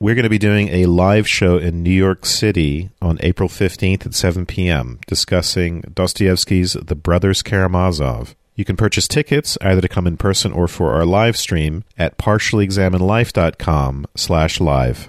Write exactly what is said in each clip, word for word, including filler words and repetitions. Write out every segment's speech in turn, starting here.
We're going to be doing a live show in New York City on April fifteenth at seven p.m. discussing Dostoevsky's The Brothers Karamazov. You can purchase tickets either to come in person or for our live stream at partially examined life dot com slash live.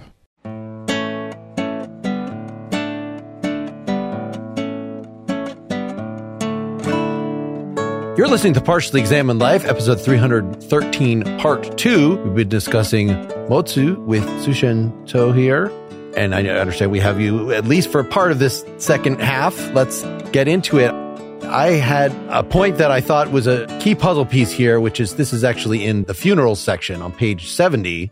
You're listening to Partially Examined Life, episode three hundred thirteen, part two. We've been discussing Mozi with Tzuchien Tho here. And I understand we have you, at least for part of this second half. Let's get into it. I had a point that I thought was a key puzzle piece here, which is this is actually in the funeral section on page seventy,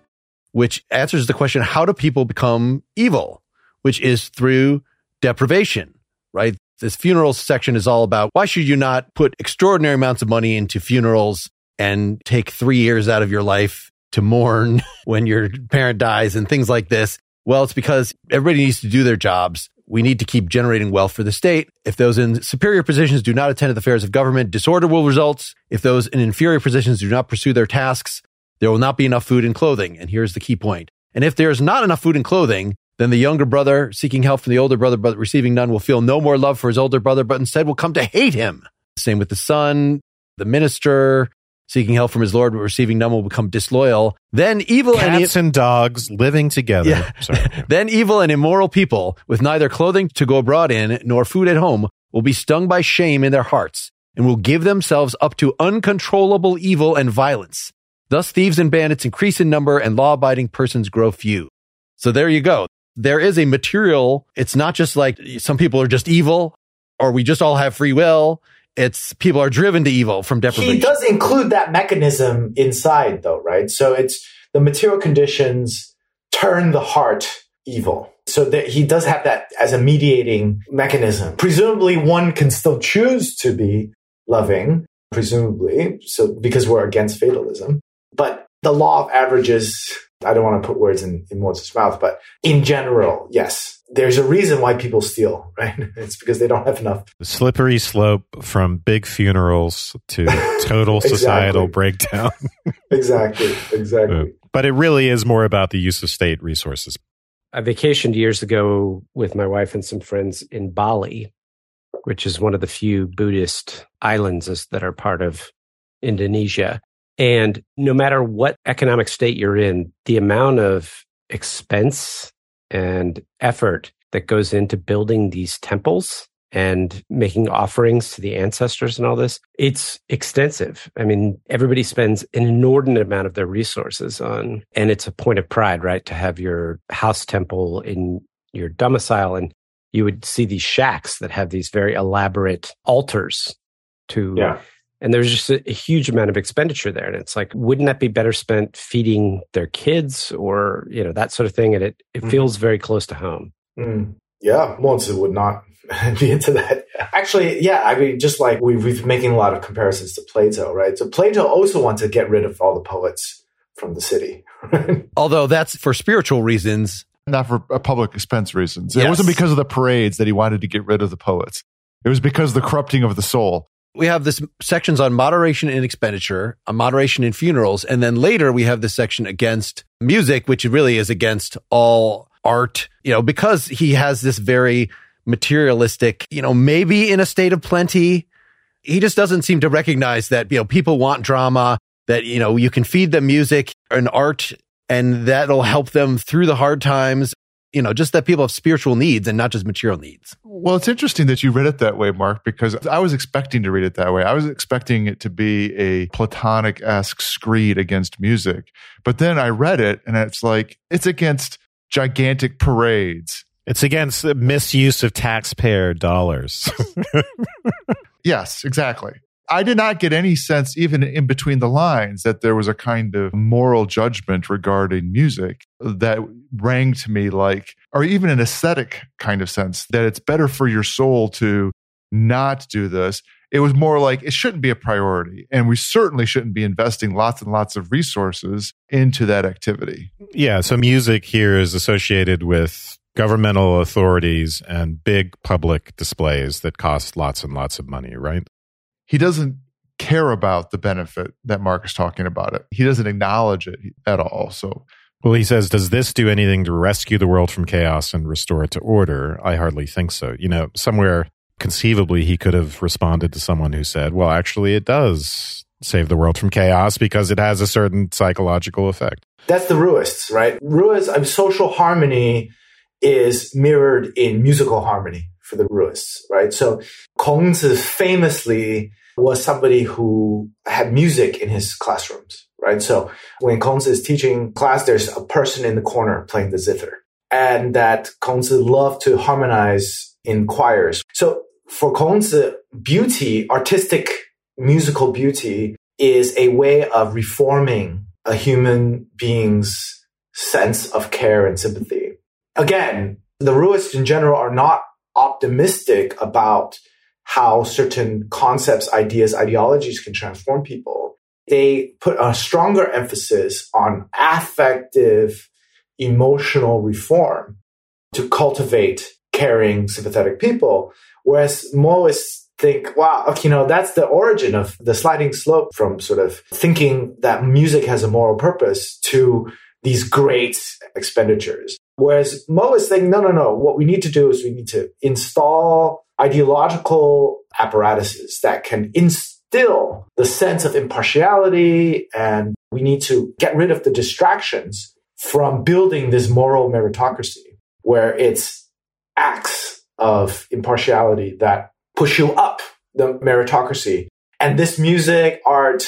which answers the question, how do people become evil? Which is through deprivation, right? This funeral section is all about why should you not put extraordinary amounts of money into funerals and take three years out of your life to mourn when your parent dies and things like this. Well, it's because everybody needs to do their jobs. We need to keep generating wealth for the state. If those in superior positions do not attend to the affairs of government, disorder will result. If those in inferior positions do not pursue their tasks, there will not be enough food and clothing. And here's the key point. And if there is not enough food and clothing, then the younger brother seeking help from the older brother, but receiving none, will feel no more love for his older brother, but instead will come to hate him. Same with the son, the minister seeking help from his lord, but receiving none, will become disloyal. Then evil Cats and, I- and dogs living together. Yeah. Sorry. Then evil and immoral people with neither clothing to go abroad in nor food at home will be stung by shame in their hearts and will give themselves up to uncontrollable evil and violence. Thus thieves and bandits increase in number and law-abiding persons grow few. So there you go. There is a material, it's not just like some people are just evil or we just all have free will. It's people are driven to evil from deprivation. He does include that mechanism inside though, right? So it's the material conditions turn the heart evil. So that he does have that as a mediating mechanism. Presumably one can still choose to be loving, presumably, so because we're against fatalism. But the law of averages, I don't want to put words in, in Mozi's mouth, but in general, yes, there's a reason why people steal, right? It's because they don't have enough. The slippery slope from big funerals to total exactly. Societal breakdown. exactly, exactly. Uh, but it really is more about the use of state resources. I vacationed years ago with my wife and some friends in Bali, which is one of the few Buddhist islands that are part of Indonesia. And no matter what economic state you're in, the amount of expense and effort that goes into building these temples and making offerings to the ancestors and all this, it's extensive. I mean, everybody spends an inordinate amount of their resources on, and it's a point of pride, right? To have your house temple in your domicile. And you would see these shacks that have these very elaborate altars to... Yeah. And there's just a, a huge amount of expenditure there. And it's like, wouldn't that be better spent feeding their kids or, you know, that sort of thing? And it, it mm-hmm. feels very close to home. Mm. Yeah, Mozi would not be into that. Actually, yeah, I mean, just like we've, we've been making a lot of comparisons to Plato, right? So Plato also wants to get rid of all the poets from the city. Right? Although that's for spiritual reasons. Not for public expense reasons. Yes. It wasn't because of the parades that he wanted to get rid of the poets. It was because of the corrupting of the soul. We have this sections on moderation in expenditure, on moderation in funerals, and then later we have this section against music, which really is against all art, you know, because he has this very materialistic, you know, maybe in a state of plenty. He just doesn't seem to recognize that, you know, people want drama, that, you know, you can feed them music and art, and that'll help them through the hard times. You know, just that people have spiritual needs and not just material needs. Well, it's interesting that you read it that way, Mark, because I was expecting to read it that way. I was expecting it to be a Platonic-esque screed against music. But then I read it and it's like, it's against gigantic parades. It's against the misuse of taxpayer dollars. Yes, exactly. I did not get any sense, even in between the lines, that there was a kind of moral judgment regarding music that rang to me like, or even an aesthetic kind of sense, that it's better for your soul to not do this. It was more like, it shouldn't be a priority, and we certainly shouldn't be investing lots and lots of resources into that activity. Yeah, so music here is associated with governmental authorities and big public displays that cost lots and lots of money, right? He doesn't care about the benefit that Mark is talking about it. He doesn't acknowledge it at all. So Well, he says, does this do anything to rescue the world from chaos and restore it to order? I hardly think so. You know, somewhere conceivably he could have responded to someone who said, well, actually it does save the world from chaos because it has a certain psychological effect. That's the Ruists, right? Ruists, I mean, social harmony is mirrored in musical harmony for the Ruists, right? So Kongzi famously was somebody who had music in his classrooms. Right, so when Kongzi is teaching class, there's a person in the corner playing the zither, and that Kongzi loved to harmonize in choirs. So for Kongzi, beauty, artistic musical beauty, is a way of reforming a human being's sense of care and sympathy. Again, the Ruists in general are not optimistic about how certain concepts, ideas, ideologies can transform people. They put a stronger emphasis on affective, emotional reform to cultivate caring, sympathetic people. Whereas Mohists think, wow, okay, you know, that's the origin of the sliding slope from sort of thinking that music has a moral purpose to these great expenditures. Whereas Mohists think, no, no, no, what we need to do is we need to install ideological apparatuses that can instill Still, the sense of impartiality, and we need to get rid of the distractions from building this moral meritocracy where it's acts of impartiality that push you up the meritocracy. And this music, art,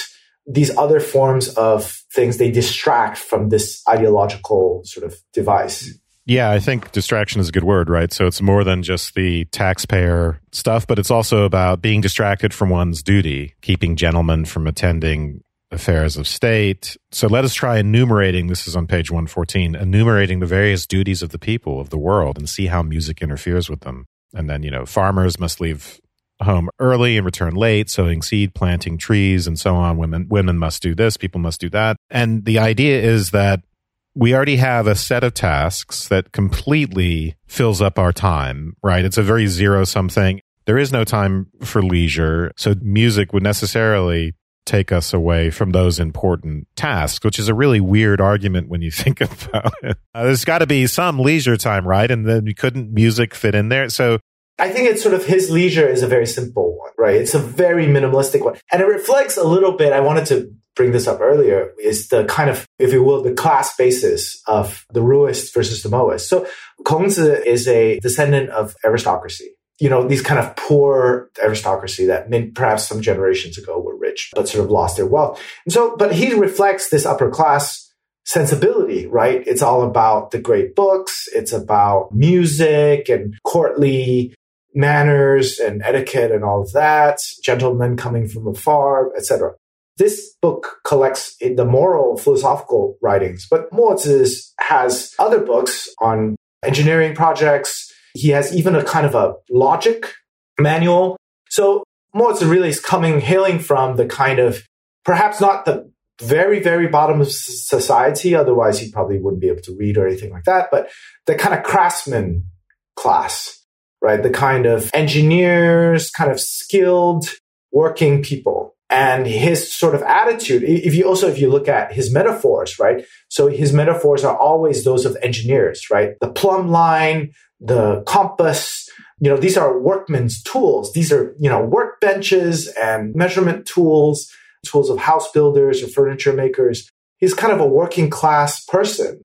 these other forms of things, they distract from this ideological sort of device. Yeah, I think distraction is a good word, right? So it's more than just the taxpayer stuff, but it's also about being distracted from one's duty, keeping gentlemen from attending affairs of state. So let us try enumerating, this is on page one fourteen, enumerating the various duties of the people of the world and see how music interferes with them. And then, you know, farmers must leave home early and return late, sowing seed, planting trees, and so on. Women, women must do this, people must do that. And the idea is that we already have a set of tasks that completely fills up our time, right? It's a very zero-sum thing. There is no time for leisure, so music would necessarily take us away from those important tasks, which is a really weird argument when you think about it. Uh, there's got to be some leisure time, right? And then you couldn't music fit in there, so... I think it's sort of his leisure is a very simple one, right? It's a very minimalistic one. And it reflects a little bit, I wanted to bring this up earlier, is the kind of, if you will, the class basis of the Ruist versus the Moist. So Kongzi is a descendant of aristocracy, you know, these kind of poor aristocracy that perhaps some generations ago were rich, but sort of lost their wealth. And so, but he reflects this upper class sensibility, right? It's all about the great books. It's about music and courtly manners and etiquette and all of that, gentlemen coming from afar, et cetera. This book collects the moral, philosophical writings, but Mozi has other books on engineering projects. He has even a kind of a logic manual. So Mozi really is coming, hailing from the kind of, perhaps not the very, very bottom of society, otherwise he probably wouldn't be able to read or anything like that, but the kind of craftsman class, right? The kind of engineers, kind of skilled working people. And his sort of attitude, if you also, if you look at his metaphors, right? So his metaphors are always those of engineers, right? The plumb line, the compass, you know, these are workmen's tools. These are, you know, workbenches and measurement tools, tools of house builders or furniture makers. He's kind of a working class person.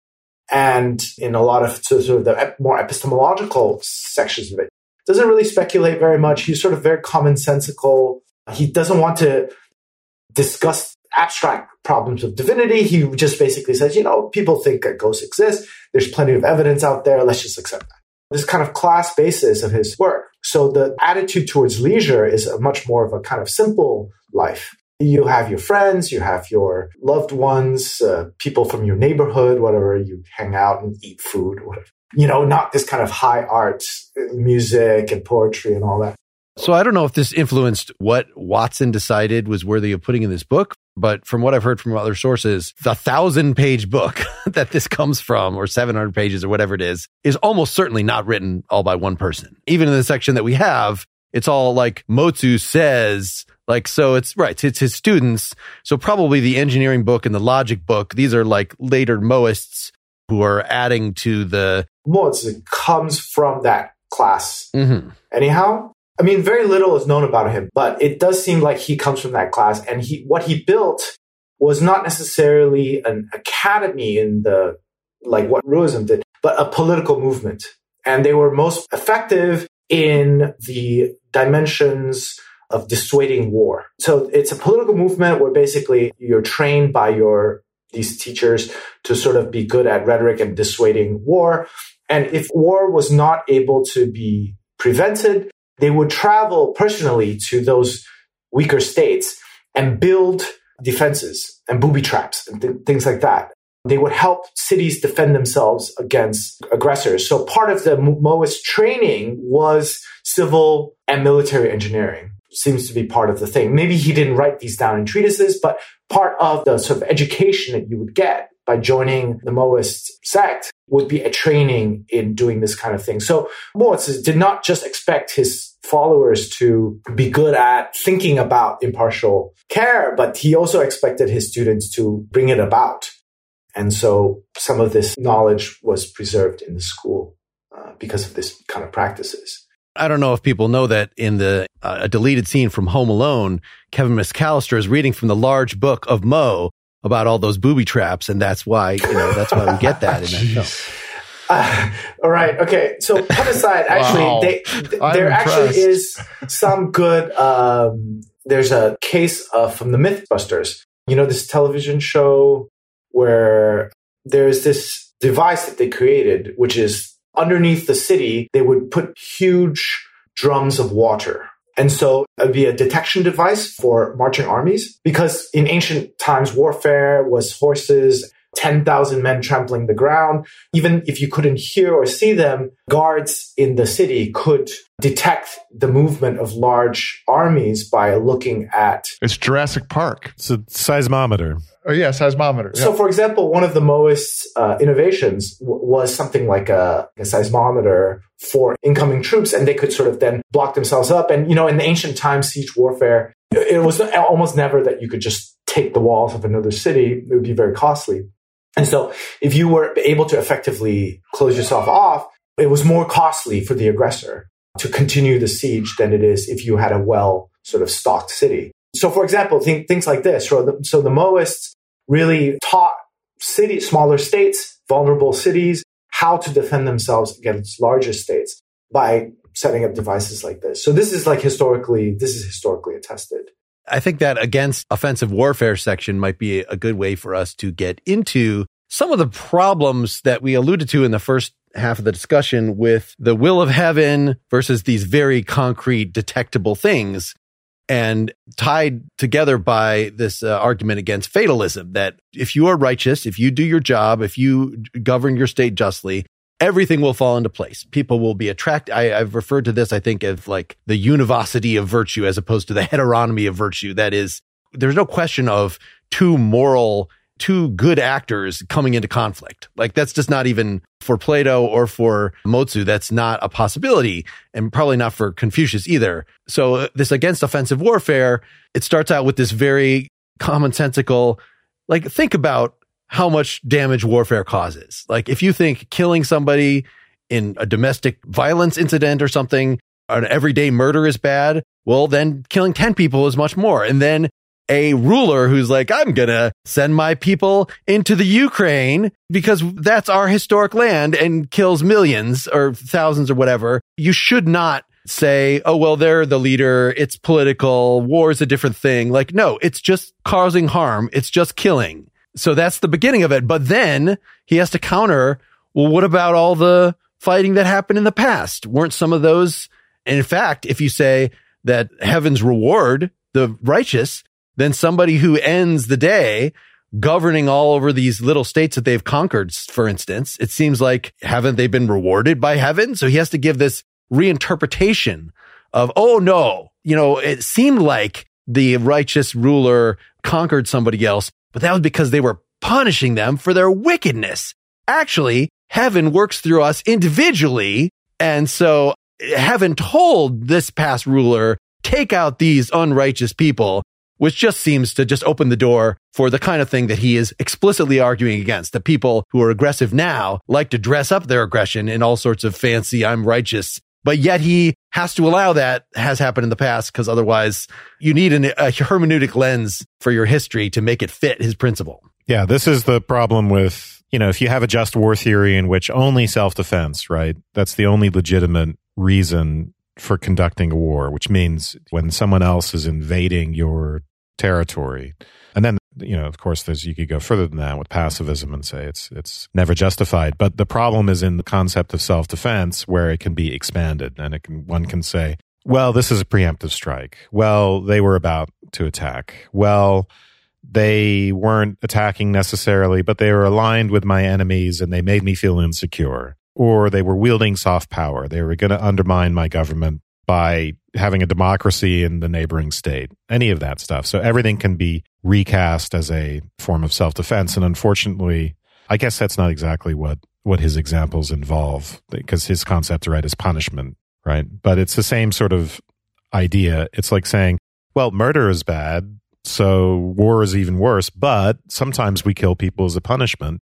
And in a lot of sort of the more epistemological sections of it, doesn't really speculate very much. He's sort of very commonsensical. He doesn't want to discuss abstract problems of divinity. He just basically says, you know, people think that ghosts exist. There's plenty of evidence out there. Let's just accept that. This kind of class basis of his work. So the attitude towards leisure is a much more of a kind of simple life. You have your friends, you have your loved ones, uh, people from your neighborhood, whatever, you hang out and eat food, whatever. You know, not this kind of high art music and poetry and all that. So I don't know if this influenced what Watson decided was worthy of putting in this book, but from what I've heard from other sources, the thousand-page book that this comes from, or seven hundred pages or whatever it is, is almost certainly not written all by one person. Even in the section that we have, it's all like Mozi says, Like, so it's right. It's his students. So probably the engineering book and the logic book, these are like later Moists who are adding to the. Mozi comes from that class. Mm-hmm. Anyhow, I mean, very little is known about him, but it does seem like he comes from that class. And he, what he built was not necessarily an academy in the, like what Ruism did, but a political movement. And they were most effective in the dimensions of dissuading war. So it's a political movement where basically you're trained by your these teachers to sort of be good at rhetoric and dissuading war. And if war was not able to be prevented, they would travel personally to those weaker states and build defenses and booby traps and th- things like that. They would help cities defend themselves against aggressors. So part of the Moist training was civil and military engineering. Seems to be part of the thing. Maybe he didn't write these down in treatises, but part of the sort of education that you would get by joining the Moist sect would be a training in doing this kind of thing. So Moist did not just expect his followers to be good at thinking about impartial care, but he also expected his students to bring it about. And so some of this knowledge was preserved in the school uh, because of this kind of practices. I don't know if people know that in the uh, a deleted scene from Home Alone, Kevin McCallister is reading from the large book of Mo about all those booby traps, and that's why you know that's why we get that in that film. Uh, all right, okay. So put aside, actually, wow. they, th- there impressed. actually is some good. Um, there's a case uh, from the MythBusters. You know this television show where there's this device that they created, which is. Underneath the city, they would put huge drums of water. And so it would be a detection device for marching armies, because in ancient times, warfare was horses, ten thousand men trampling the ground. Even if you couldn't hear or see them, guards in the city could detect the movement of large armies by looking at... It's Jurassic Park. It's a seismometer. Oh, yeah, seismometer. Yeah. So, for example, one of the Moist uh, innovations w- was something like a, a seismometer for incoming troops, and they could sort of then block themselves up. And, you know, in the ancient times, siege warfare, it was almost never that you could just take the walls of another city. It would be very costly. And so if you were able to effectively close yourself off, it was more costly for the aggressor to continue the siege than it is if you had a well sort of stocked city. So, for example, th- things like this. So the, so the Moists really taught city, smaller states, vulnerable cities, how to defend themselves against larger states by setting up devices like this. So this is like historically, this is historically attested. I think that against offensive warfare section might be a good way for us to get into some of the problems that we alluded to in the first half of the discussion with the will of heaven versus these very concrete, detectable things. And tied together by this uh, argument against fatalism, that if you are righteous, if you do your job, if you govern your state justly, everything will fall into place. People will be attracted. I, I've referred to this, I think, as like the univocity of virtue as opposed to the heteronomy of virtue. That is, there's no question of two moral, two good actors coming into conflict. Like, that's just not even for Plato or for Mozi. That's not a possibility, and probably not for Confucius either. So uh, this against offensive warfare, it starts out with this very commonsensical, like, think about how much damage warfare causes. Like, if you think killing somebody in a domestic violence incident or something, an everyday murder is bad, well, then killing ten people is much more. And then a ruler who's like, I'm going to send my people into the Ukraine because that's our historic land, and kills millions or thousands or whatever. You should not say, oh, well, they're the leader. It's political. War is a different thing. Like, no, it's just causing harm. It's just killing. So that's the beginning of it. But then he has to counter, well, what about all the fighting that happened in the past? Weren't some of those? And in fact, if you say that heaven's reward the righteous, then somebody who ends the day governing all over these little states that they've conquered, for instance, it seems like, haven't they been rewarded by heaven? So he has to give this reinterpretation of, oh, no, you know, it seemed like the righteous ruler conquered somebody else, but that was because they were punishing them for their wickedness. Actually, heaven works through us individually. And so heaven told this past ruler take out these unrighteous people, which just seems to just open the door for the kind of thing that he is explicitly arguing against. The people who are aggressive now like to dress up their aggression in all sorts of fancy, I'm righteous. But yet he has to allow that has happened in the past, because otherwise you need an, a hermeneutic lens for your history to make it fit his principle. Yeah, this is the problem with, you know, if you have a just war theory in which only self-defense, right? That's the only legitimate reason for conducting a war, which means when someone else is invading your territory. And then, you know, of course, there's you could go further than that with pacifism and say it's it's never justified. But the problem is in the concept of self-defense, where it can be expanded, and it can, one can say, well, this is a preemptive strike. Well, they were about to attack. Well, they weren't attacking necessarily, but they were aligned with my enemies and they made me feel insecure. Or they were wielding soft power. They were going to undermine my government by having a democracy in the neighboring state, any of that stuff. So everything can be recast as a form of self-defense. And unfortunately, I guess that's not exactly what, what his examples involve, because his concept, right, is punishment, right? But it's the same sort of idea. It's like saying, well, murder is bad, so war is even worse, but sometimes we kill people as a punishment,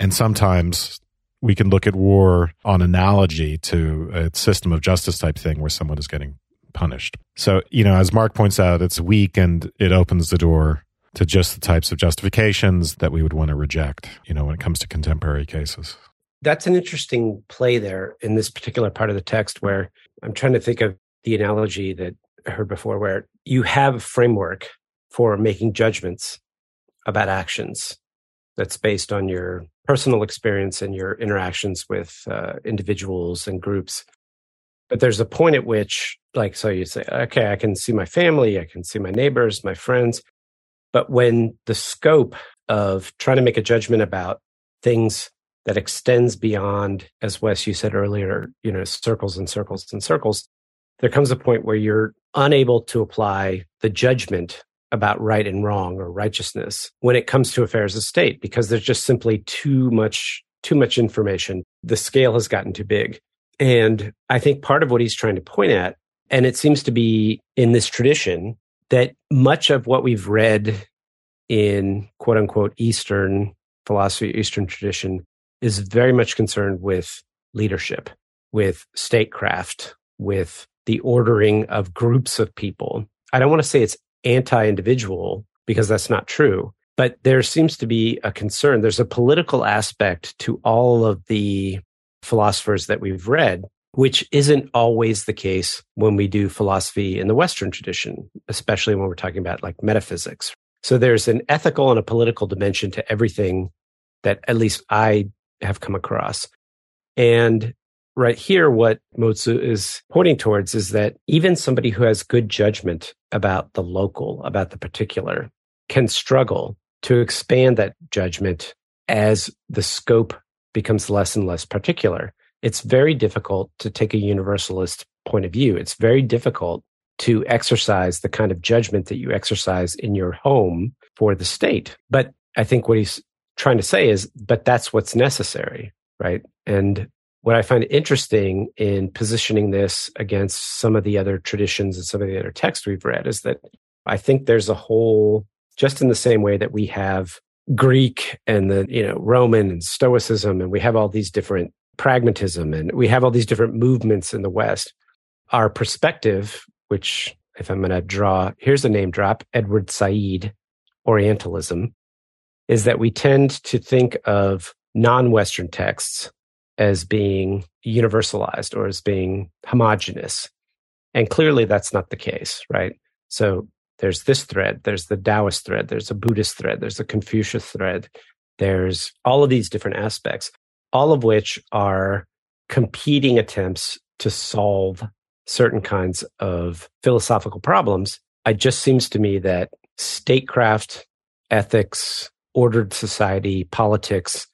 and sometimes we can look at war on analogy to a system of justice type thing where someone is getting punished. So, you know, as Mark points out, it's weak and it opens the door to just the types of justifications that we would want to reject, you know, when it comes to contemporary cases. That's an interesting play there in this particular part of the text, where I'm trying to think of the analogy that I heard before, where you have a framework for making judgments about actions that's based on your personal experience and your interactions with uh, individuals and groups. But there's a point at which, like, so you say, okay, I can see my family, I can see my neighbors, my friends. But when the scope of trying to make a judgment about things that extends beyond, as Wes, you said earlier, you know, circles and circles and circles, there comes a point where you're unable to apply the judgment about right and wrong or righteousness when it comes to affairs of state, because there's just simply too much, too much information. The scale has gotten too big. And I think part of what he's trying to point at, and it seems to be in this tradition, that much of what we've read in quote unquote Eastern philosophy, Eastern tradition, is very much concerned with leadership, with statecraft, with the ordering of groups of people. I don't want to say it's anti-individual, because that's not true. But there seems to be a concern. There's a political aspect to all of the philosophers that we've read, which isn't always the case when we do philosophy in the Western tradition, especially when we're talking about like metaphysics. So there's an ethical and a political dimension to everything that at least I have come across. And right here, what Mozi is pointing towards is that even somebody who has good judgment about the local, about the particular, can struggle to expand that judgment as the scope becomes less and less particular. It's very difficult to take a universalist point of view. It's very difficult to exercise the kind of judgment that you exercise in your home for the state. But I think what he's trying to say is, but that's what's necessary, right? And what I find interesting in positioning this against some of the other traditions and some of the other texts we've read is that I think there's a whole, just in the same way that we have Greek and the, you know, Roman and Stoicism, and we have all these different pragmatism, and we have all these different movements in the West. Our perspective, which if I'm going to draw, here's a name drop, Edward Said, Orientalism, is that we tend to think of non-Western texts as being universalized or as being homogenous. And clearly that's not the case, right? So there's this thread, there's the Taoist thread, there's a Buddhist thread, there's a Confucius thread, there's all of these different aspects, all of which are competing attempts to solve certain kinds of philosophical problems. It just seems to me that statecraft, ethics, ordered society, politics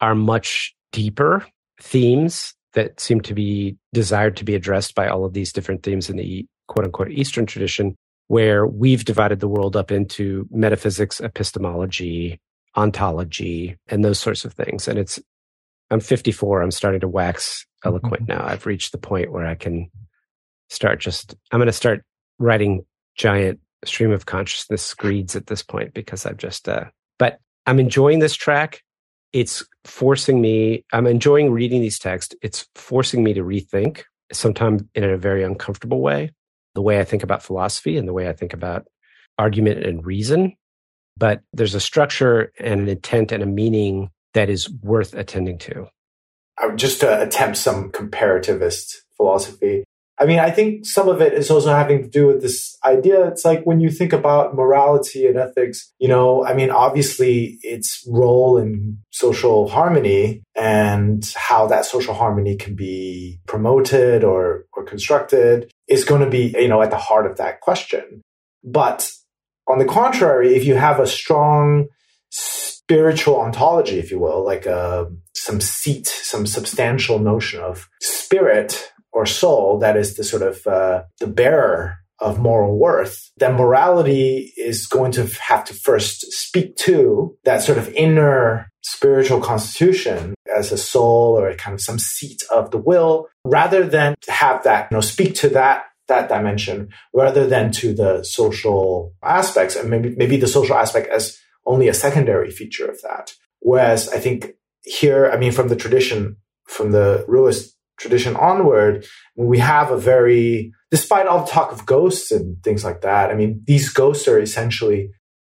are much deeper themes that seem to be desired to be addressed by all of these different themes in the quote-unquote Eastern tradition, where we've divided the world up into metaphysics, epistemology, ontology, and those sorts of things. And it's, I'm fifty-four, I'm starting to wax eloquent mm-hmm. now. I've reached the point where I can start just, I'm going to start writing giant stream of consciousness screeds at this point because I've just, uh, but I'm enjoying this track. It's forcing me, I'm enjoying reading these texts. It's forcing me to rethink, sometimes in a very uncomfortable way, the way I think about philosophy and the way I think about argument and reason. But there's a structure and an intent and a meaning that is worth attending to. I would just uh, attempt some comparativist philosophy. I mean, I think some of it is also having to do with this idea. It's like when you think about morality and ethics, you know, I mean, obviously its role in social harmony and how that social harmony can be promoted or, or constructed is going to be, you know, at the heart of that question. But on the contrary, if you have a strong spiritual ontology, if you will, like a, some seat, some substantial notion of spirit or soul that is the sort of uh, the bearer of moral worth, then morality is going to have to first speak to that sort of inner spiritual constitution as a soul or a kind of some seat of the will, rather than to have that, you know, speak to that that dimension, rather than to the social aspects, and maybe maybe the social aspect as only a secondary feature of that. Whereas I think here, I mean, from the tradition, from the Ruist tradition onward, we have a very, despite all the talk of ghosts and things like that, I mean, these ghosts are essentially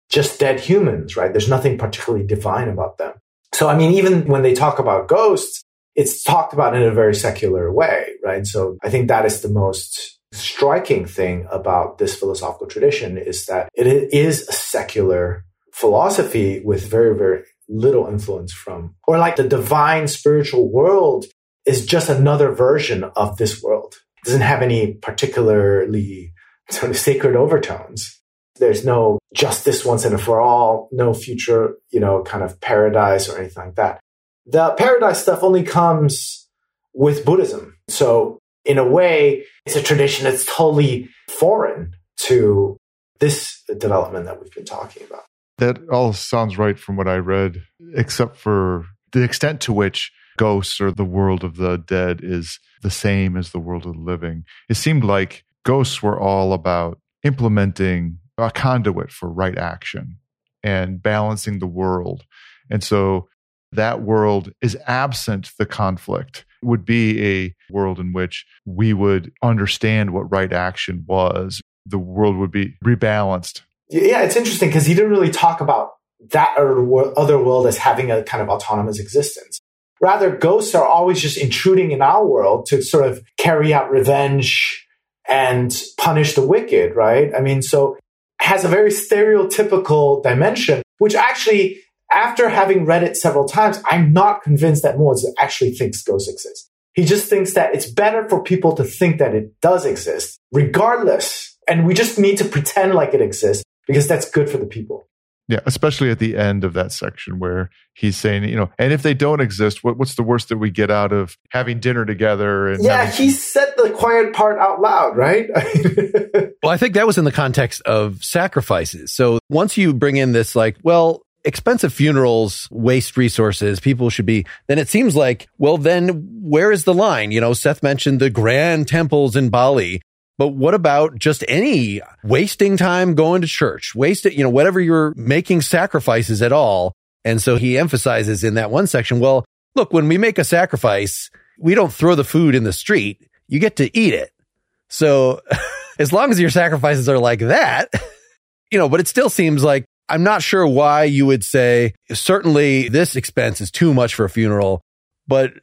just dead humans, right? There's nothing particularly divine about them. So, I mean, even when they talk about ghosts, it's talked about in a very secular way, right? So I think that is the most striking thing about this philosophical tradition, is that it is a secular philosophy with very, very little influence from, or like the divine spiritual world is just another version of this world. It doesn't have any particularly sort of sacred overtones. There's no just this once and for all, no future, you know, kind of paradise or anything like that. The paradise stuff only comes with Buddhism. So in a way, it's a tradition that's totally foreign to this development that we've been talking about. That all sounds right from what I read, except for the extent to which ghosts or the world of the dead is the same as the world of the living. It seemed like ghosts were all about implementing a conduit for right action and balancing the world. And so that world is absent the conflict. It would be a world in which we would understand what right action was. The world would be rebalanced. Yeah, it's interesting because he didn't really talk about that or other world as having a kind of autonomous existence. Rather, ghosts are always just intruding in our world to sort of carry out revenge and punish the wicked, right? I mean, so it has a very stereotypical dimension, which actually, after having read it several times, I'm not convinced that Mozi actually thinks ghosts exist. He just thinks that it's better for people to think that it does exist, regardless. And we just need to pretend like it exists because that's good for the people. Yeah, especially at the end of that section where he's saying, you know, and if they don't exist, what, what's the worst that we get out of having dinner together? And yeah, having- he said the quiet part out loud, right? Well, I think that was in the context of sacrifices. So once you bring in this like, well, expensive funerals waste resources, people should be, then it seems like, well, then where is the line? You know, Seth mentioned the grand temples in Bali. But what about just any wasting time going to church, waste it, you know, whatever you're making sacrifices at all? And so he emphasizes in that one section, well, look, when we make a sacrifice, we don't throw the food in the street. You get to eat it. So as long as your sacrifices are like that, you know, but it still seems like I'm not sure why you would say, certainly this expense is too much for a funeral. But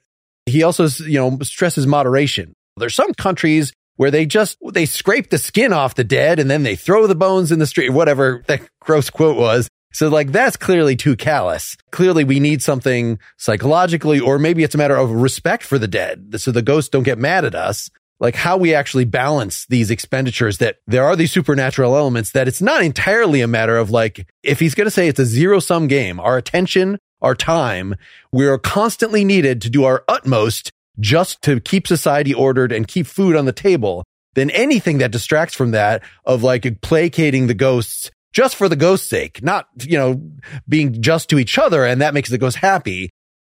he also, you know, stresses moderation. There's some countries where they just, they scrape the skin off the dead and then they throw the bones in the street, whatever that gross quote was. So like, that's clearly too callous. Clearly we need something psychologically, or maybe it's a matter of respect for the dead. So the ghosts don't get mad at us. Like how we actually balance these expenditures, that there are these supernatural elements, that it's not entirely a matter of like, if he's going to say it's a zero sum game, our attention, our time, we are constantly needed to do our utmost just to keep society ordered and keep food on the table, then anything that distracts from that of like placating the ghosts just for the ghost's sake, not, you know, being just to each other and that makes the ghosts happy,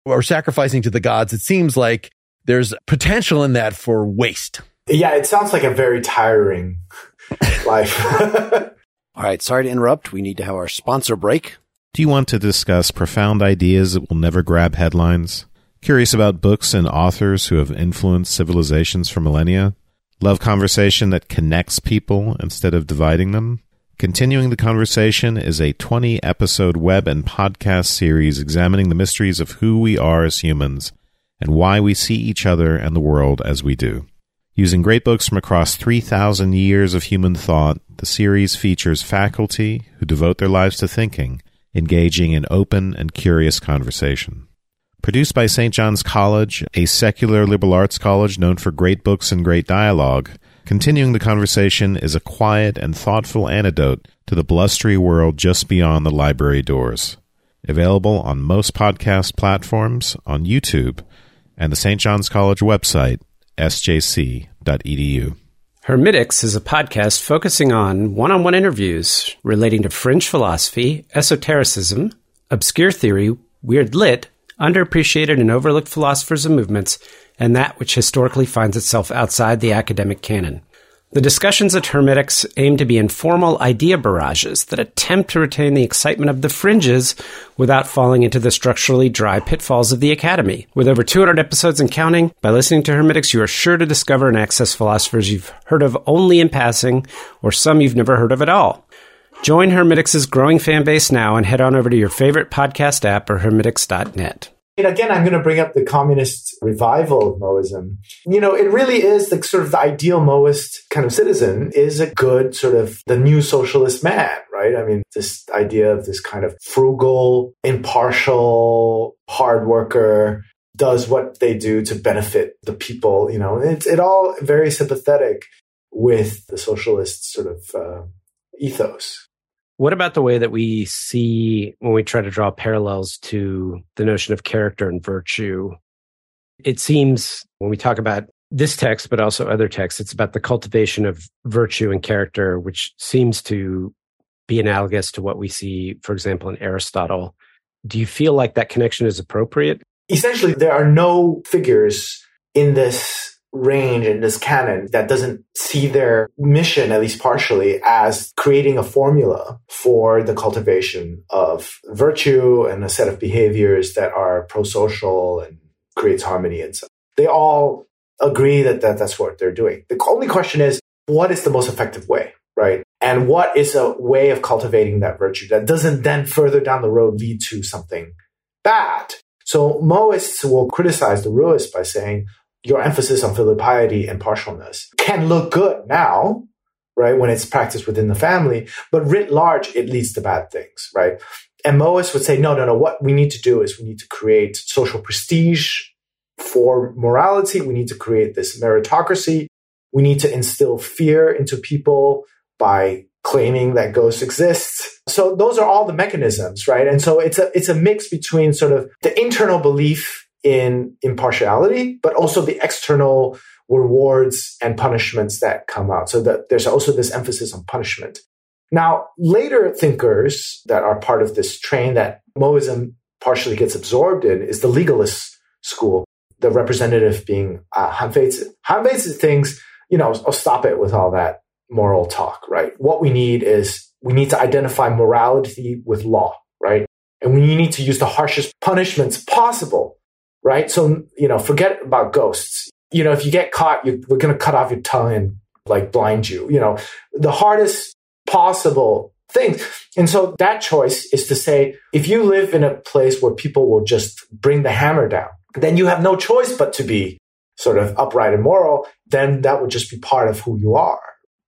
or sacrificing to the gods, it seems like there's potential in that for waste. Yeah, it sounds like a very tiring life. All right. Sorry to interrupt. We need to have our sponsor break. Do you want to discuss profound ideas that will never grab headlines? Curious about books and authors who have influenced civilizations for millennia? Love conversation that connects people instead of dividing them? Continuing the Conversation is a twenty-episode web and podcast series examining the mysteries of who we are as humans and why we see each other and the world as we do. Using great books from across three thousand years of human thought, the series features faculty who devote their lives to thinking, engaging in open and curious conversation. Produced by Saint John's College, a secular liberal arts college known for great books and great dialogue, Continuing the Conversation is a quiet and thoughtful antidote to the blustery world just beyond the library doors. Available on most podcast platforms, on YouTube, and the Saint John's College website, s j c dot e d u. Hermitix is a podcast focusing on one-on-one interviews relating to French philosophy, esotericism, obscure theory, weird lit, underappreciated and overlooked philosophers and movements, and that which historically finds itself outside the academic canon. The discussions at Hermitix aim to be informal idea barrages that attempt to retain the excitement of the fringes without falling into the structurally dry pitfalls of the academy. With over two hundred episodes and counting, by listening to Hermitix, you are sure to discover and access philosophers you've heard of only in passing, or some you've never heard of at all. Join Hermitix's growing fan base now and head on over to your favorite podcast app or hermitix dot net. And again, I'm going to bring up the communist revival of Moism. You know, it really is the sort of the ideal Moist kind of citizen is a good sort of the new socialist man, right? I mean, this idea of this kind of frugal, impartial, hard worker does what they do to benefit the people, you know, it's it all very sympathetic with the socialist sort of uh, ethos. What about the way that we see when we try to draw parallels to the notion of character and virtue? It seems when we talk about this text, but also other texts, it's about the cultivation of virtue and character, which seems to be analogous to what we see, for example, in Aristotle. Do you feel like that connection is appropriate? Essentially, there are no figures in this range in this canon that doesn't see their mission, at least partially, as creating a formula for the cultivation of virtue and a set of behaviors that are pro-social and creates harmony and stuff. They all agree that, that that's what they're doing. The only question is, what is the most effective way, right? And what is a way of cultivating that virtue that doesn't then further down the road lead to something bad? So Moists will criticize the Ruists by saying, your emphasis on filial piety and partialness can look good now, right, when it's practiced within the family, but writ large, it leads to bad things, right? And Moist would say, no, no, no, what we need to do is we need to create social prestige for morality. We need to create this meritocracy. We need to instill fear into people by claiming that ghosts exist. So those are all the mechanisms, right? And so it's a it's a mix between sort of the internal belief in impartiality, but also the external rewards and punishments that come out. So that there's also this emphasis on punishment. Now, later thinkers that are part of this train that Moism partially gets absorbed in is the legalist school, the representative being uh, Han Feizi. Han Feizi thinks, you know, oh, stop it with all that moral talk, right? What we need is we need to identify morality with law, right? And we need to use the harshest punishments possible. Right? So, you know, forget about ghosts. You know, if you get caught, you, we're going to cut off your tongue and like blind you, you know, the hardest possible things. And so that choice is to say, if you live in a place where people will just bring the hammer down, then you have no choice but to be sort of upright and moral. Then that would just be part of who you are.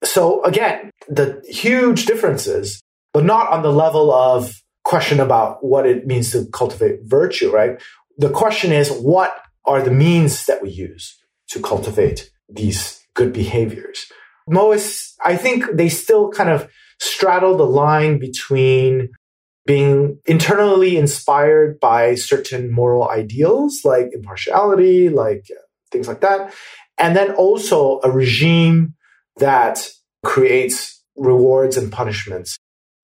So again, the huge differences, but not on the level of question about what it means to cultivate virtue, right? The question is, what are the means that we use to cultivate these good behaviors? Moists, I think they still kind of straddle the line between being internally inspired by certain moral ideals, like impartiality, like things like that, and then also a regime that creates rewards and punishments,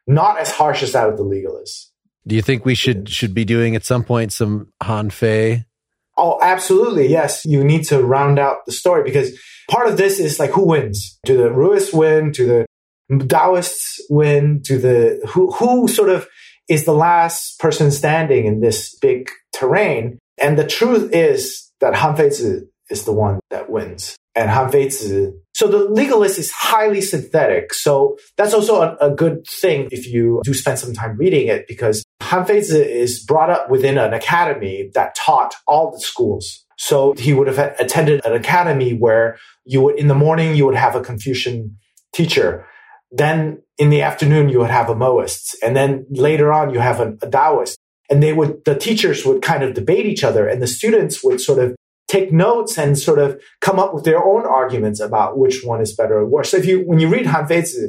not as harsh as that of the legalists. Do you think we should should be doing at some point some Han Fei? Oh, absolutely. Yes. You need to round out the story because part of this is like, who wins? Do the Ruists win? Do the Taoists win? Do the who who sort of is the last person standing in this big terrain? And the truth is that Han Feizi is the one that wins. And Han Feizi. So the legalist is highly synthetic. So that's also a, a good thing if you do spend some time reading it, because Han Feizi is brought up within an academy that taught all the schools. So he would have attended an academy where you would, in the morning, you would have a Confucian teacher. Then in the afternoon, you would have a Mohist. And then later on, you have a, a Taoist. And they would, the teachers would kind of debate each other, and the students would sort of take notes and sort of come up with their own arguments about which one is better or worse. So if you, when you read Han Feizi,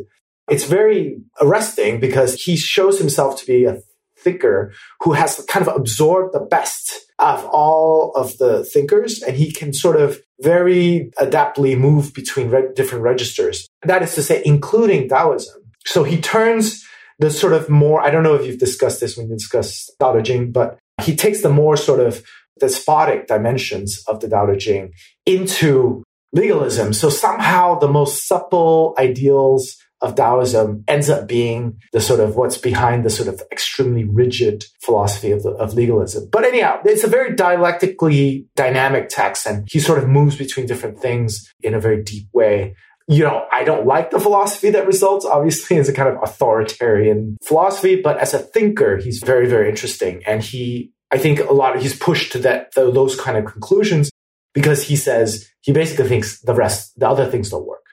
it's very arresting because he shows himself to be a thinker who has kind of absorbed the best of all of the thinkers, and he can sort of very adaptly move between re- different registers. That is to say, including Taoism. So he turns the sort of more, I don't know if you've discussed this when you discussed Tao Te Ching, but he takes the more sort of despotic dimensions of the Tao Te Ching into legalism. So somehow the most supple ideals of Taoism ends up being the sort of what's behind the sort of extremely rigid philosophy of, the, of legalism. But anyhow, it's a very dialectically dynamic text, and he sort of moves between different things in a very deep way. You know, I don't like the philosophy that results, obviously, as a kind of authoritarian philosophy, but as a thinker, he's very, very interesting. And he, I think a lot of, he's pushed to that, to those kind of conclusions because he says, he basically thinks the rest, the other things don't work,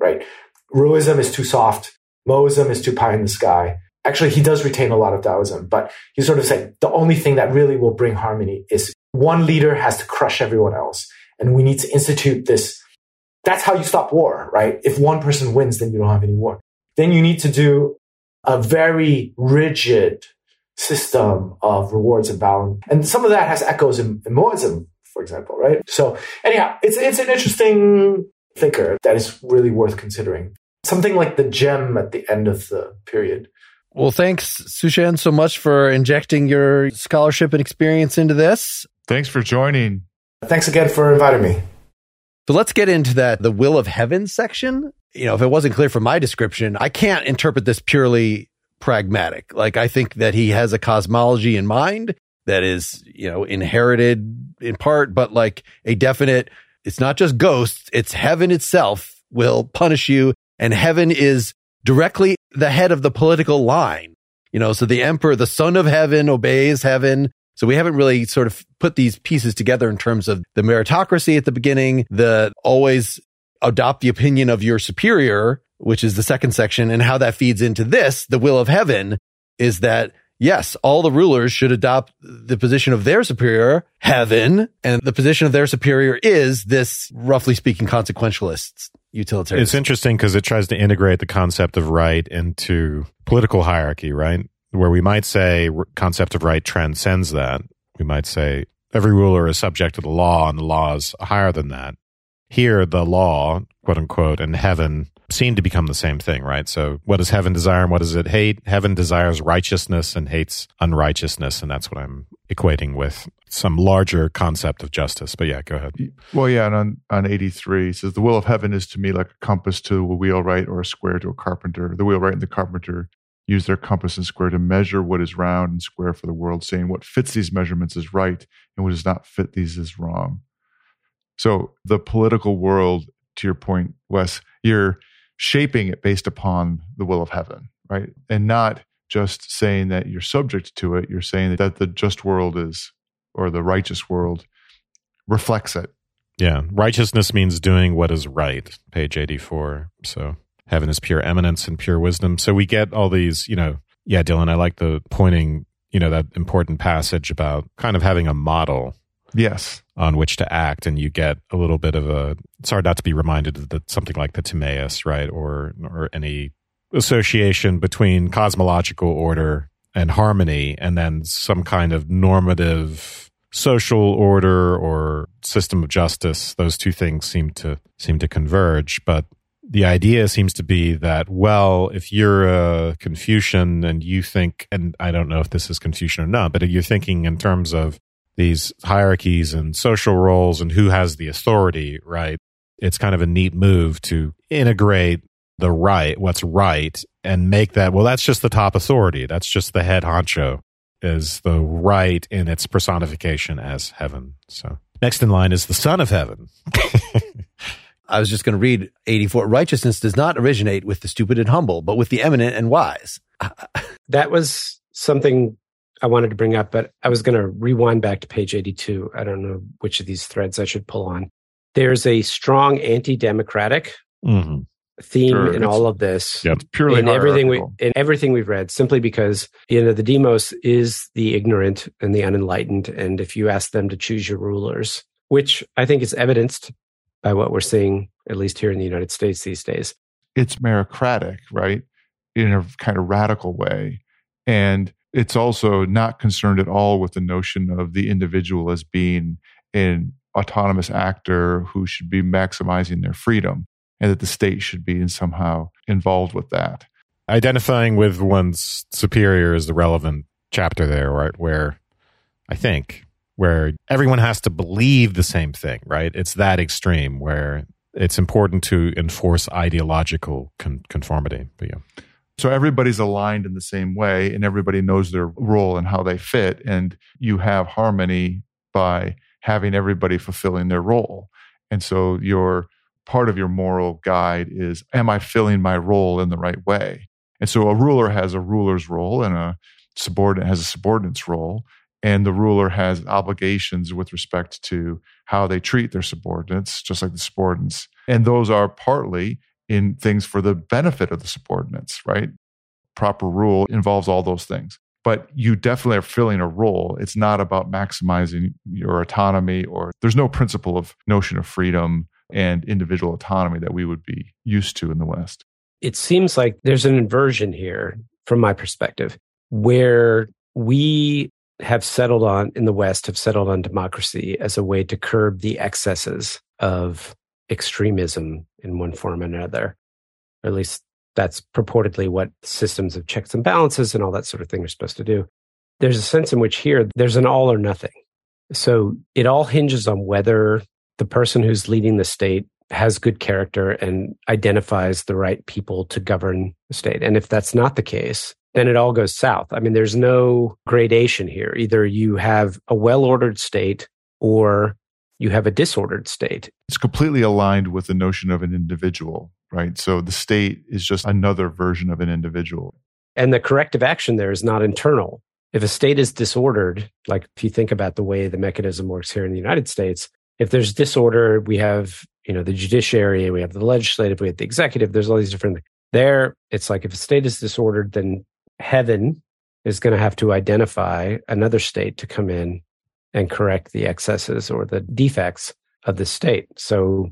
right? Ruism is too soft. Moism is too pie in the sky. Actually, he does retain a lot of Taoism, but he sort of said the only thing that really will bring harmony is one leader has to crush everyone else. And we need to institute this. That's how you stop war, right? If one person wins, then you don't have any war. Then you need to do a very rigid system of rewards and balance. And some of that has echoes in, in Moism, for example, right? So anyhow, it's it's an interesting thinker that is really worth considering. Something like the gem at the end of the period. Well, thanks, Tzuchien, so much for injecting your scholarship and experience into this. Thanks for joining. Thanks again for inviting me. So let's get into that, the will of heaven section. You know, if it wasn't clear from my description, I can't interpret this purely pragmatic. Like, I think that he has a cosmology in mind that is, you know, inherited in part, but like a definite, it's not just ghosts, it's heaven itself will punish you. And heaven is directly the head of the political line. You know, so the emperor, the son of heaven, obeys heaven. So we haven't really sort of put these pieces together in terms of the meritocracy at the beginning, the always adopt the opinion of your superior, which is the second section, and how that feeds into this, the will of heaven, is that yes, all the rulers should adopt the position of their superior, heaven, and the position of their superior is this, roughly speaking, consequentialist utilitarian. It's interesting because it tries to integrate the concept of right into political hierarchy, right? Where we might say concept of right transcends that. We might say every ruler is subject to the law, and the law is higher than that. Here, the law, quote unquote, and heaven seem to become the same thing, right? So what does heaven desire and what does it hate? Heaven desires righteousness and hates unrighteousness, and that's what I'm equating with some larger concept of justice. But yeah, go ahead. Well, yeah, and on, on eighty-three, it says, the will of heaven is to me like a compass to a wheelwright or a square to a carpenter. The wheelwright and the carpenter use their compass and square to measure what is round and square for the world, saying what fits these measurements is right and what does not fit these is wrong. So the political world, to your point, Wes, you're shaping it based upon the will of heaven, right? And not just saying that you're subject to it. You're saying that the just world is, or the righteous world reflects it. Yeah. Righteousness means doing what is right, page eighty-four. So heaven is pure eminence and pure wisdom. So we get all these, you know, yeah, Dylan, I like the pointing, you know, that important passage about kind of having a model. Yes. On which to act, and you get a little bit of a, sorry not to be reminded of the, something like the Timaeus, right? Or or any association between cosmological order and harmony, and then some kind of normative social order or system of justice. Those two things seem to seem to converge, but the idea seems to be that, well, if you're a Confucian and you think, and I don't know if this is Confucian or not, but if you're thinking in terms of these hierarchies and social roles and who has the authority, right? It's kind of a neat move to integrate the right, what's right, and make that, well, that's just the top authority. That's just the head honcho, is the right in its personification as heaven. So next in line is the Son of Heaven. I was just going to read eighty-four. Righteousness does not originate with the stupid and humble, but with the eminent and wise. That was something I wanted to bring up, but I was going to rewind back to page eighty-two. I don't know which of these threads I should pull on. There's a strong anti-democratic mm-hmm. theme sure, in all of this. Yeah, it's purely in everything we in everything we've read, simply because, you know, the demos is the ignorant and the unenlightened, and if you ask them to choose your rulers, which I think is evidenced by what we're seeing, at least here in the United States these days. It's meritocratic, right? In a kind of radical way. And it's also not concerned at all with the notion of the individual as being an autonomous actor who should be maximizing their freedom, and that the state should be in somehow involved with that. Identifying with one's superior is the relevant chapter there, right? Where I think... where everyone has to believe the same thing, right? It's that extreme where it's important to enforce ideological con- conformity. But yeah. So everybody's aligned in the same way, and everybody knows their role and how they fit, and you have harmony by having everybody fulfilling their role. And so your part of your moral guide is, am I filling my role in the right way? And so a ruler has a ruler's role, and a subordinate has a subordinate's role. And the ruler has obligations with respect to how they treat their subordinates, just like the subordinates. And those are partly in things for the benefit of the subordinates, right? Proper rule involves all those things. But you definitely are filling a role. It's not about maximizing your autonomy, or there's no principle of notion of freedom and individual autonomy that we would be used to in the West. It seems like there's an inversion here, from my perspective, where we... have settled on, in the West, have settled on democracy as a way to curb the excesses of extremism in one form or another. Or at least that's purportedly what systems of checks and balances and all that sort of thing are supposed to do. There's a sense in which here, there's an all or nothing. So it all hinges on whether the person who's leading the state has good character and identifies the right people to govern the state. And if that's not the case, then it all goes south. I mean, there's no gradation here. Either you have a well-ordered state or you have a disordered state. It's completely aligned with the notion of an individual, right? So the state is just another version of an individual. And the corrective action there is not internal. If a state is disordered, like if you think about the way the mechanism works here in the United States, if there's disorder, we have, you know, the judiciary, we have the legislative, we have the executive, there's all these different things. There, it's like if a state is disordered, then heaven is going to have to identify another state to come in and correct the excesses or the defects of the state. So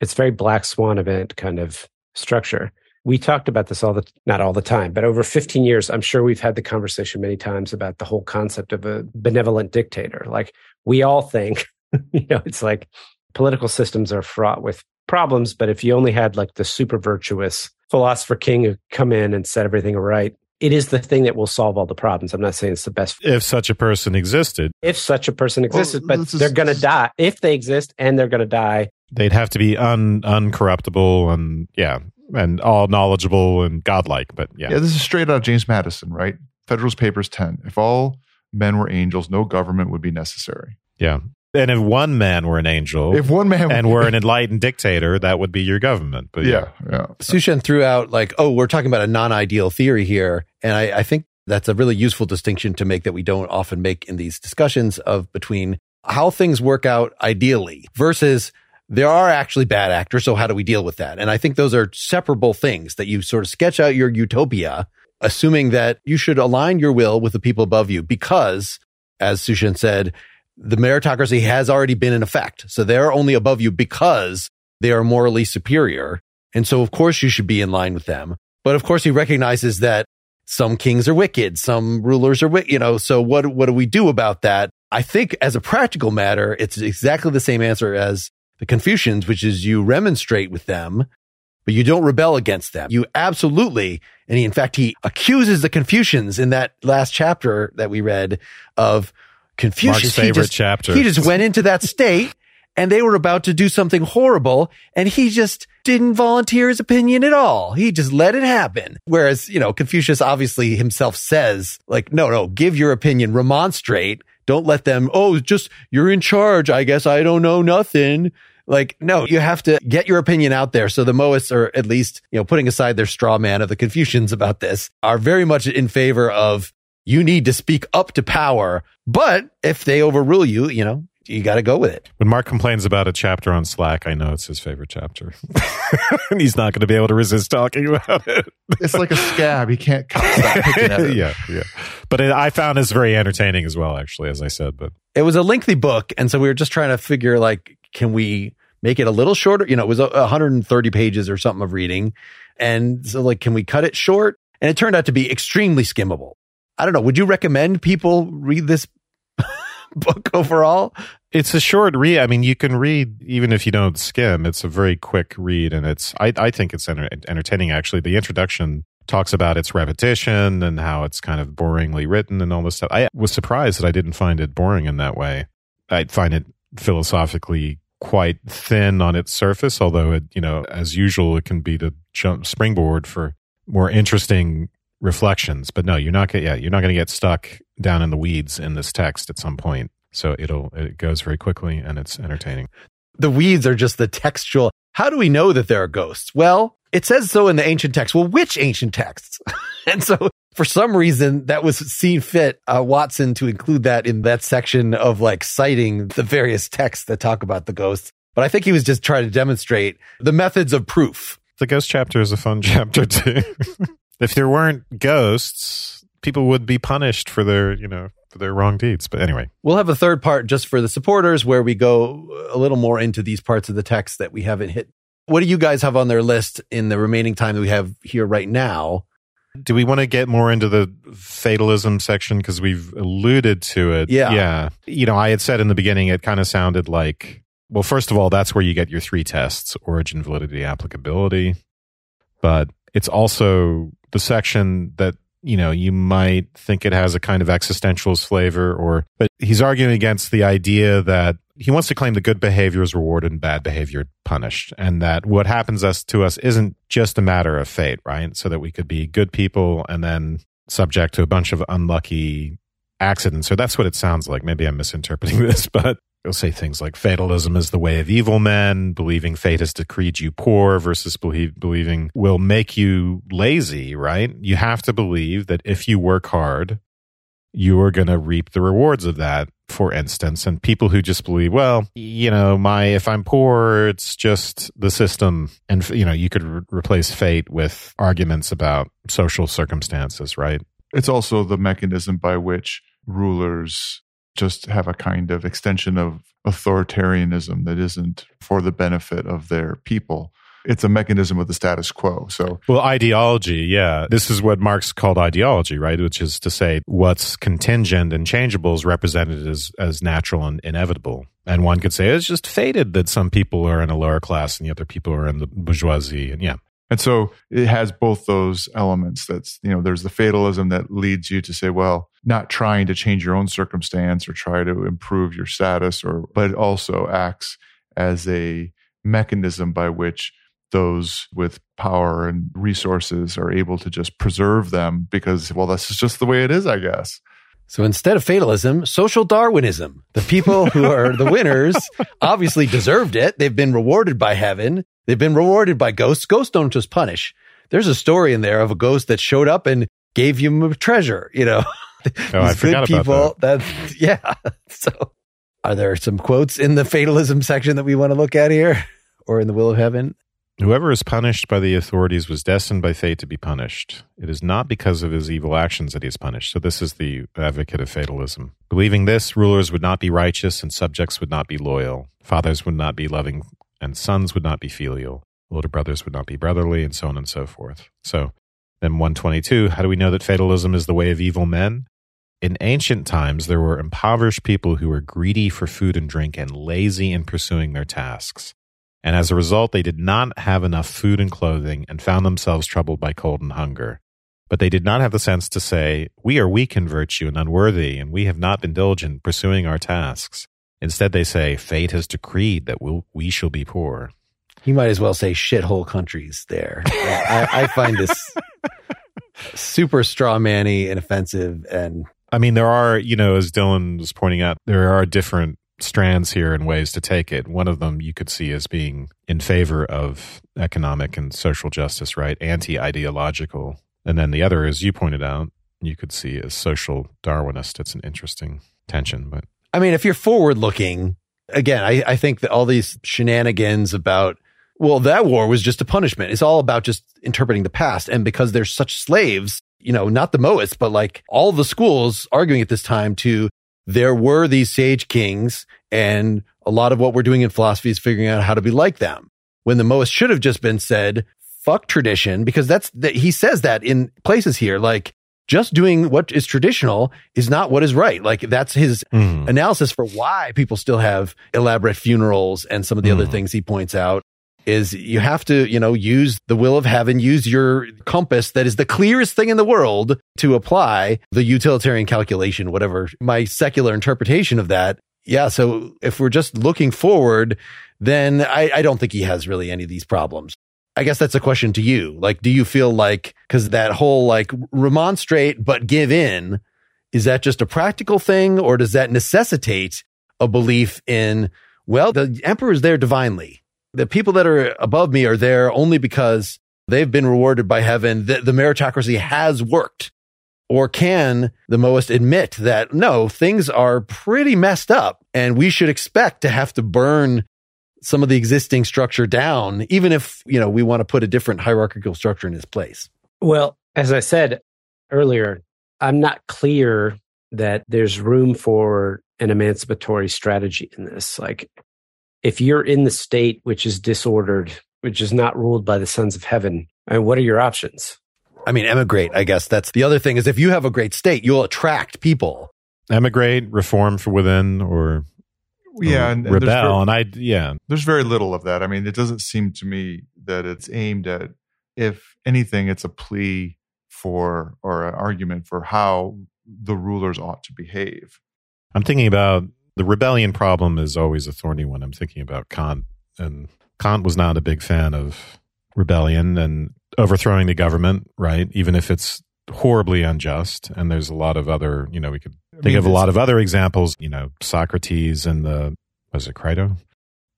it's very black swan event kind of structure. We talked about this all the, not all the time, but over fifteen years, I'm sure we've had the conversation many times about the whole concept of a benevolent dictator. Like we all think, you know, it's like political systems are fraught with problems, but if you only had like the super virtuous philosopher king who come in and set everything right, it is the thing that will solve all the problems. I'm not saying it's the best. If such a person existed. If such a person existed, well, but is, they're going to die. If they exist and they're going to die. They'd have to be un uncorruptible and, yeah, and all knowledgeable and godlike, but yeah. Yeah, this is straight out of James Madison, right? Federalist Papers ten. If all men were angels, no government would be necessary. Yeah. And if one man were an angel, if one man and were an enlightened dictator, that would be your government. But yeah, yeah. yeah. Tzuchien threw out like, oh, we're talking about a non-ideal theory here. And I, I think that's a really useful distinction to make that we don't often make in these discussions of between how things work out ideally versus there are actually bad actors. So how do we deal with that? And I think those are separable things that you sort of sketch out your utopia, assuming that you should align your will with the people above you because, as Tzuchien said, the meritocracy has already been in effect. So they're only above you because they are morally superior. And so, of course, you should be in line with them. But, of course, he recognizes that some kings are wicked, some rulers are wicked, you know, so what what do we do about that? I think as a practical matter, it's exactly the same answer as the Confucians, which is you remonstrate with them, but you don't rebel against them. You absolutely, and he, in fact, he accuses the Confucians in that last chapter that we read of Confucius, Mark's favorite he just, chapter. He just went into that state and they were about to do something horrible, and he just didn't volunteer his opinion at all. He just let it happen. Whereas, you know, Confucius obviously himself says, like, no, no, give your opinion, remonstrate. Don't let them, oh, just you're in charge. I guess I don't know nothing. Like, no, you have to get your opinion out there. So the Moists are at least, you know, putting aside their straw man of the Confucians about this, are very much in favor of you need to speak up to power. But if they overrule you, you know, you got to go with it. When Mark complains about a chapter on Slack, I know it's his favorite chapter. And he's not going to be able to resist talking about it. It's like a scab. He can't stop picking at it. Yeah, yeah. But it, I found this very entertaining as well, actually, as I said. But it was a lengthy book. And so we were just trying to figure, like, can we make it a little shorter? You know, it was one hundred thirty pages or something of reading. And so, like, can we cut it short? And it turned out to be extremely skimmable. I don't know. Would you recommend people read this book overall? It's a short read. I mean, you can read even if you don't skim. It's a very quick read, and it's I, I think it's enter- entertaining, actually. The introduction talks about its repetition and how it's kind of boringly written and all this stuff. I was surprised that I didn't find it boring in that way. I find it philosophically quite thin on its surface, although, it, you know, as usual, it can be the jump springboard for more interesting reflections. But no, you're not going yeah, you're not going to get stuck down in the weeds in this text at some point. So it'll it goes very quickly, and it's entertaining. The weeds are just the textual. How do we know that there are ghosts? Well, it says so in the ancient text. Well, which ancient texts? And so for some reason that was seen fit, uh, Watson, to include that in that section of, like, citing the various texts that talk about the ghosts. But I think he was just trying to demonstrate the methods of proof. The ghost chapter is a fun chapter too. If there weren't ghosts, people would be punished for their, you know, for their wrong deeds. But anyway, we'll have a third part just for the supporters where we go a little more into these parts of the text that we haven't hit. What do you guys have on their list in the remaining time that we have here right now? Do we want to get more into the fatalism section? Because we've alluded to it. Yeah. Yeah. You know, I had said in the beginning, it kind of sounded like, well, first of all, that's where you get your three tests: origin, validity, applicability. But it's also the section that, you know, you might think it has a kind of existentialist flavor, or, but he's arguing against the idea that he wants to claim that good behavior is rewarded and bad behavior punished, and that what happens us to us isn't just a matter of fate, right? So that we could be good people and then subject to a bunch of unlucky accidents. So that's what it sounds like. Maybe I'm misinterpreting this, but he'll say things like fatalism is the way of evil men, believing fate has decreed you poor versus believe, believing will make you lazy, right? You have to believe that if you work hard, you are going to reap the rewards of that, for instance. And people who just believe, well, you know, my if I'm poor, it's just the system. And, you know, you could re- replace fate with arguments about social circumstances, right? It's also the mechanism by which rulers just have a kind of extension of authoritarianism that isn't for the benefit of their people. It's a mechanism of the status quo. So, well, ideology, yeah. This is what Marx called ideology, right? Which is to say what's contingent and changeable is represented as, as natural and inevitable. And one could say it's just fated that some people are in a lower class and the other people are in the bourgeoisie. And yeah. And so it has both those elements. That's, you know, there's the fatalism that leads you to say, well, not trying to change your own circumstance or try to improve your status, or, but it also acts as a mechanism by which those with power and resources are able to just preserve them because, well, this is just the way it is, I guess. So instead of fatalism, social Darwinism. The people who are the winners obviously deserved it. They've been rewarded by heaven. They've been rewarded by ghosts. Ghosts don't just punish. There's a story in there of a ghost that showed up and gave you a treasure, you know. Oh, I forgot good people, about that. That's, yeah. So are there some quotes in the fatalism section that we want to look at here, or in the will of heaven? Whoever is punished by the authorities was destined by fate to be punished. It is not because of his evil actions that he is punished. So this is the advocate of fatalism. Believing this, rulers would not be righteous and subjects would not be loyal. Fathers would not be loving and sons would not be filial. Older brothers would not be brotherly, and so on and so forth. So then one twenty-two, how do we know that fatalism is the way of evil men? In ancient times, there were impoverished people who were greedy for food and drink and lazy in pursuing their tasks. And as a result, they did not have enough food and clothing and found themselves troubled by cold and hunger. But they did not have the sense to say, we are weak in virtue and unworthy, and we have not been diligent in pursuing our tasks. Instead, they say, fate has decreed that we'll, we shall be poor. You might as well say shithole countries there. I, I find this super straw man-y and offensive. And I mean, there are, you know, as Dylan was pointing out, there are different strands here and ways to take it. One of them you could see as being in favor of economic and social justice, right? Anti-ideological. And then the other, as you pointed out, you could see as social Darwinist. It's an interesting tension. But I mean, if you're forward-looking, again, I, I think that all these shenanigans about, well, that war was just a punishment. It's all about just interpreting the past. And because they're such slaves, you know, not the Mohists, but like all the schools arguing at this time to there were these sage kings, and a lot of what we're doing in philosophy is figuring out how to be like them. When the Mohists should have just been said, fuck tradition, because that's that he says that in places here, like, just doing what is traditional is not what is right. Like, that's his mm. analysis for why people still have elaborate funerals and some of the mm. other things he points out is you have to, you know, use the will of heaven, use your compass that is the clearest thing in the world to apply the utilitarian calculation, whatever my secular interpretation of that. Yeah, so if we're just looking forward, then I, I don't think he has really any of these problems. I guess that's a question to you. Like, do you feel like, because that whole like remonstrate but give in, is that just a practical thing, or does that necessitate a belief in, well, the emperor is there divinely. The people that are above me are there only because they've been rewarded by heaven. The, the meritocracy has worked. Or can the Mohist admit that, no, things are pretty messed up and we should expect to have to burn some of the existing structure down, even if, you know, we want to put a different hierarchical structure in its place? Well, as I said earlier, I'm not clear that there's room for an emancipatory strategy in this. Like, if you're in the state which is disordered, which is not ruled by the sons of heaven, I mean, what are your options? I mean, emigrate, I guess. That's the other thing, is if you have a great state, you'll attract people. Emigrate, reform from within, or... Yeah, and, and rebel, very, and I yeah. There's very little of that. I mean, it doesn't seem to me that it's aimed at. If anything, it's a plea for or an argument for how the rulers ought to behave. I'm thinking about the rebellion problem is always a thorny one. I'm thinking about Kant, and Kant was not a big fan of rebellion and overthrowing the government, right? Even if it's horribly unjust, and there's a lot of other, you know, we could think I mean, of a lot of other examples, you know, Socrates and the, was it Crito?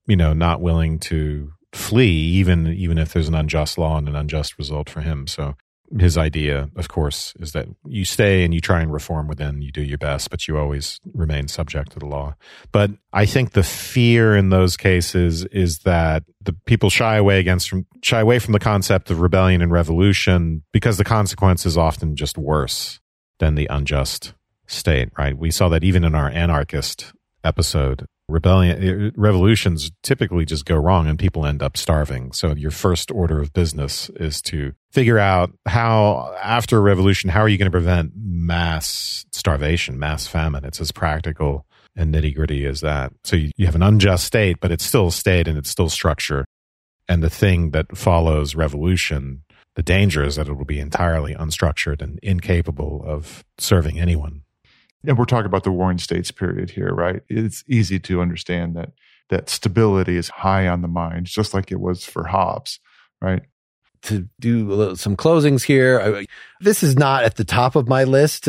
You know, not willing to flee, even even if there's an unjust law and an unjust result for him. So his idea, of course, is that you stay and you try and reform within, you do your best, but you always remain subject to the law. But I think the fear in those cases is that the people shy away against from shy away from the concept of rebellion and revolution because the consequence is often just worse than the unjust state, right? We saw that even in our anarchist episode. Rebellion, revolutions typically just go wrong and people end up starving. So your first order of business is to figure out how, after a revolution, how are you going to prevent mass starvation, mass famine? It's as practical and nitty-gritty as that. So you, you have an unjust state, but it's still a state and it's still structure. And the thing that follows revolution, the danger is that it will be entirely unstructured and incapable of serving anyone. And we're talking about the Warring States period here, right? It's easy to understand that that stability is high on the mind, just like it was for Hobbes, right? To do a little, some closings here, I, this is not at the top of my list.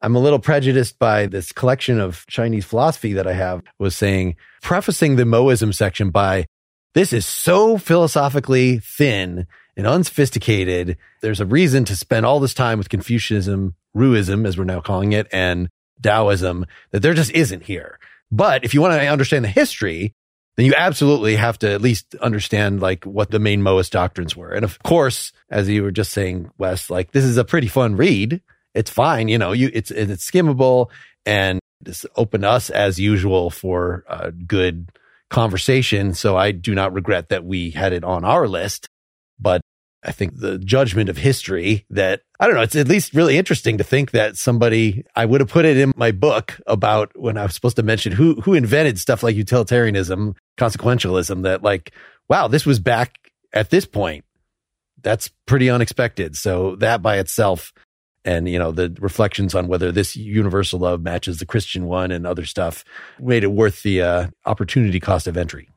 I'm a little prejudiced by this collection of Chinese philosophy that I have, was saying, prefacing the Moism section by, this is so philosophically thin and unsophisticated. There's a reason to spend all this time with Confucianism, Ruism, as we're now calling it, and Taoism, that there just isn't here. But if you want to understand the history, then you absolutely have to at least understand like what the main Mohist doctrines were. And of course, as you were just saying, Wes, like this is a pretty fun read. It's fine, you know, you it's it's skimmable and it's open to us as usual for a good conversation. So I do not regret that we had it on our list. But I think the judgment of history that, I don't know, it's at least really interesting to think that somebody, I would have put it in my book about when I was supposed to mention who who invented stuff like utilitarianism, consequentialism, that like, wow, this was back at this point. That's pretty unexpected. So that by itself and, you know, the reflections on whether this universal love matches the Christian one and other stuff made it worth the uh, opportunity cost of entry.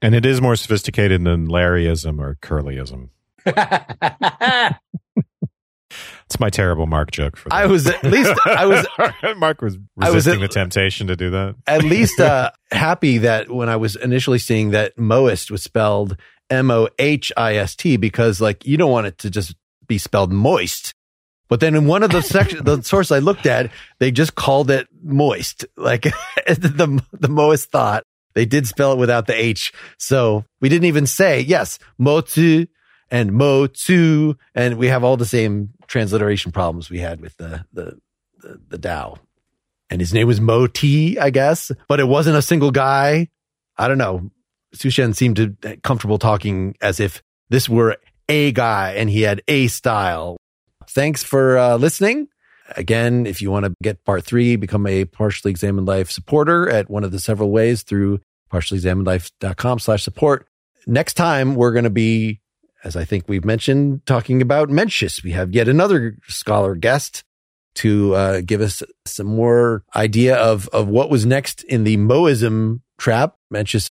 And it is more sophisticated than Larryism or Curlyism. It's my terrible Mark joke for that. I was at least I was Mark was resisting was at, the temptation to do that. At least uh, happy that when I was initially seeing that Mohist was spelled M O H I S T, because like you don't want it to just be spelled moist. But then in one of the sections, the source I looked at, they just called it moist. Like the the Mohist thought they did spell it without the H, so we didn't even say yes motu and motu, and we have all the same transliteration problems we had with the the the, the Tao. And his name was Moti, I guess, but it wasn't a single guy. I don't know. Tzuchien seemed to, comfortable talking as if this were a guy and he had a style. Thanks for uh, listening. Again, if you want to get part three, become a Partially Examined Life supporter at one of the several ways through partially examined life dot com slash support. Next time, we're going to be, as I think we've mentioned, talking about Mencius. We have yet another scholar guest to uh, give us some more idea of, of what was next in the Moism trap. Mencius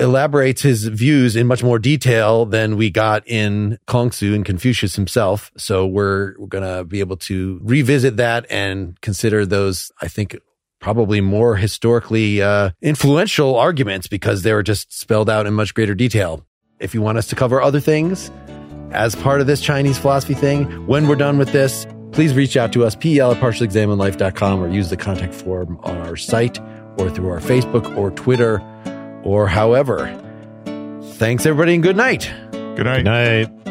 elaborates his views in much more detail than we got in Kongzi and Confucius himself. So we're, we're going to be able to revisit that and consider those, I think, probably more historically uh, influential arguments, because they were just spelled out in much greater detail. If you want us to cover other things as part of this Chinese philosophy thing, when we're done with this, please reach out to us, P E L at partially examined life dot com, or use the contact form on our site or through our Facebook or Twitter, or however. Thanks, everybody, and good night. Good night. Good night.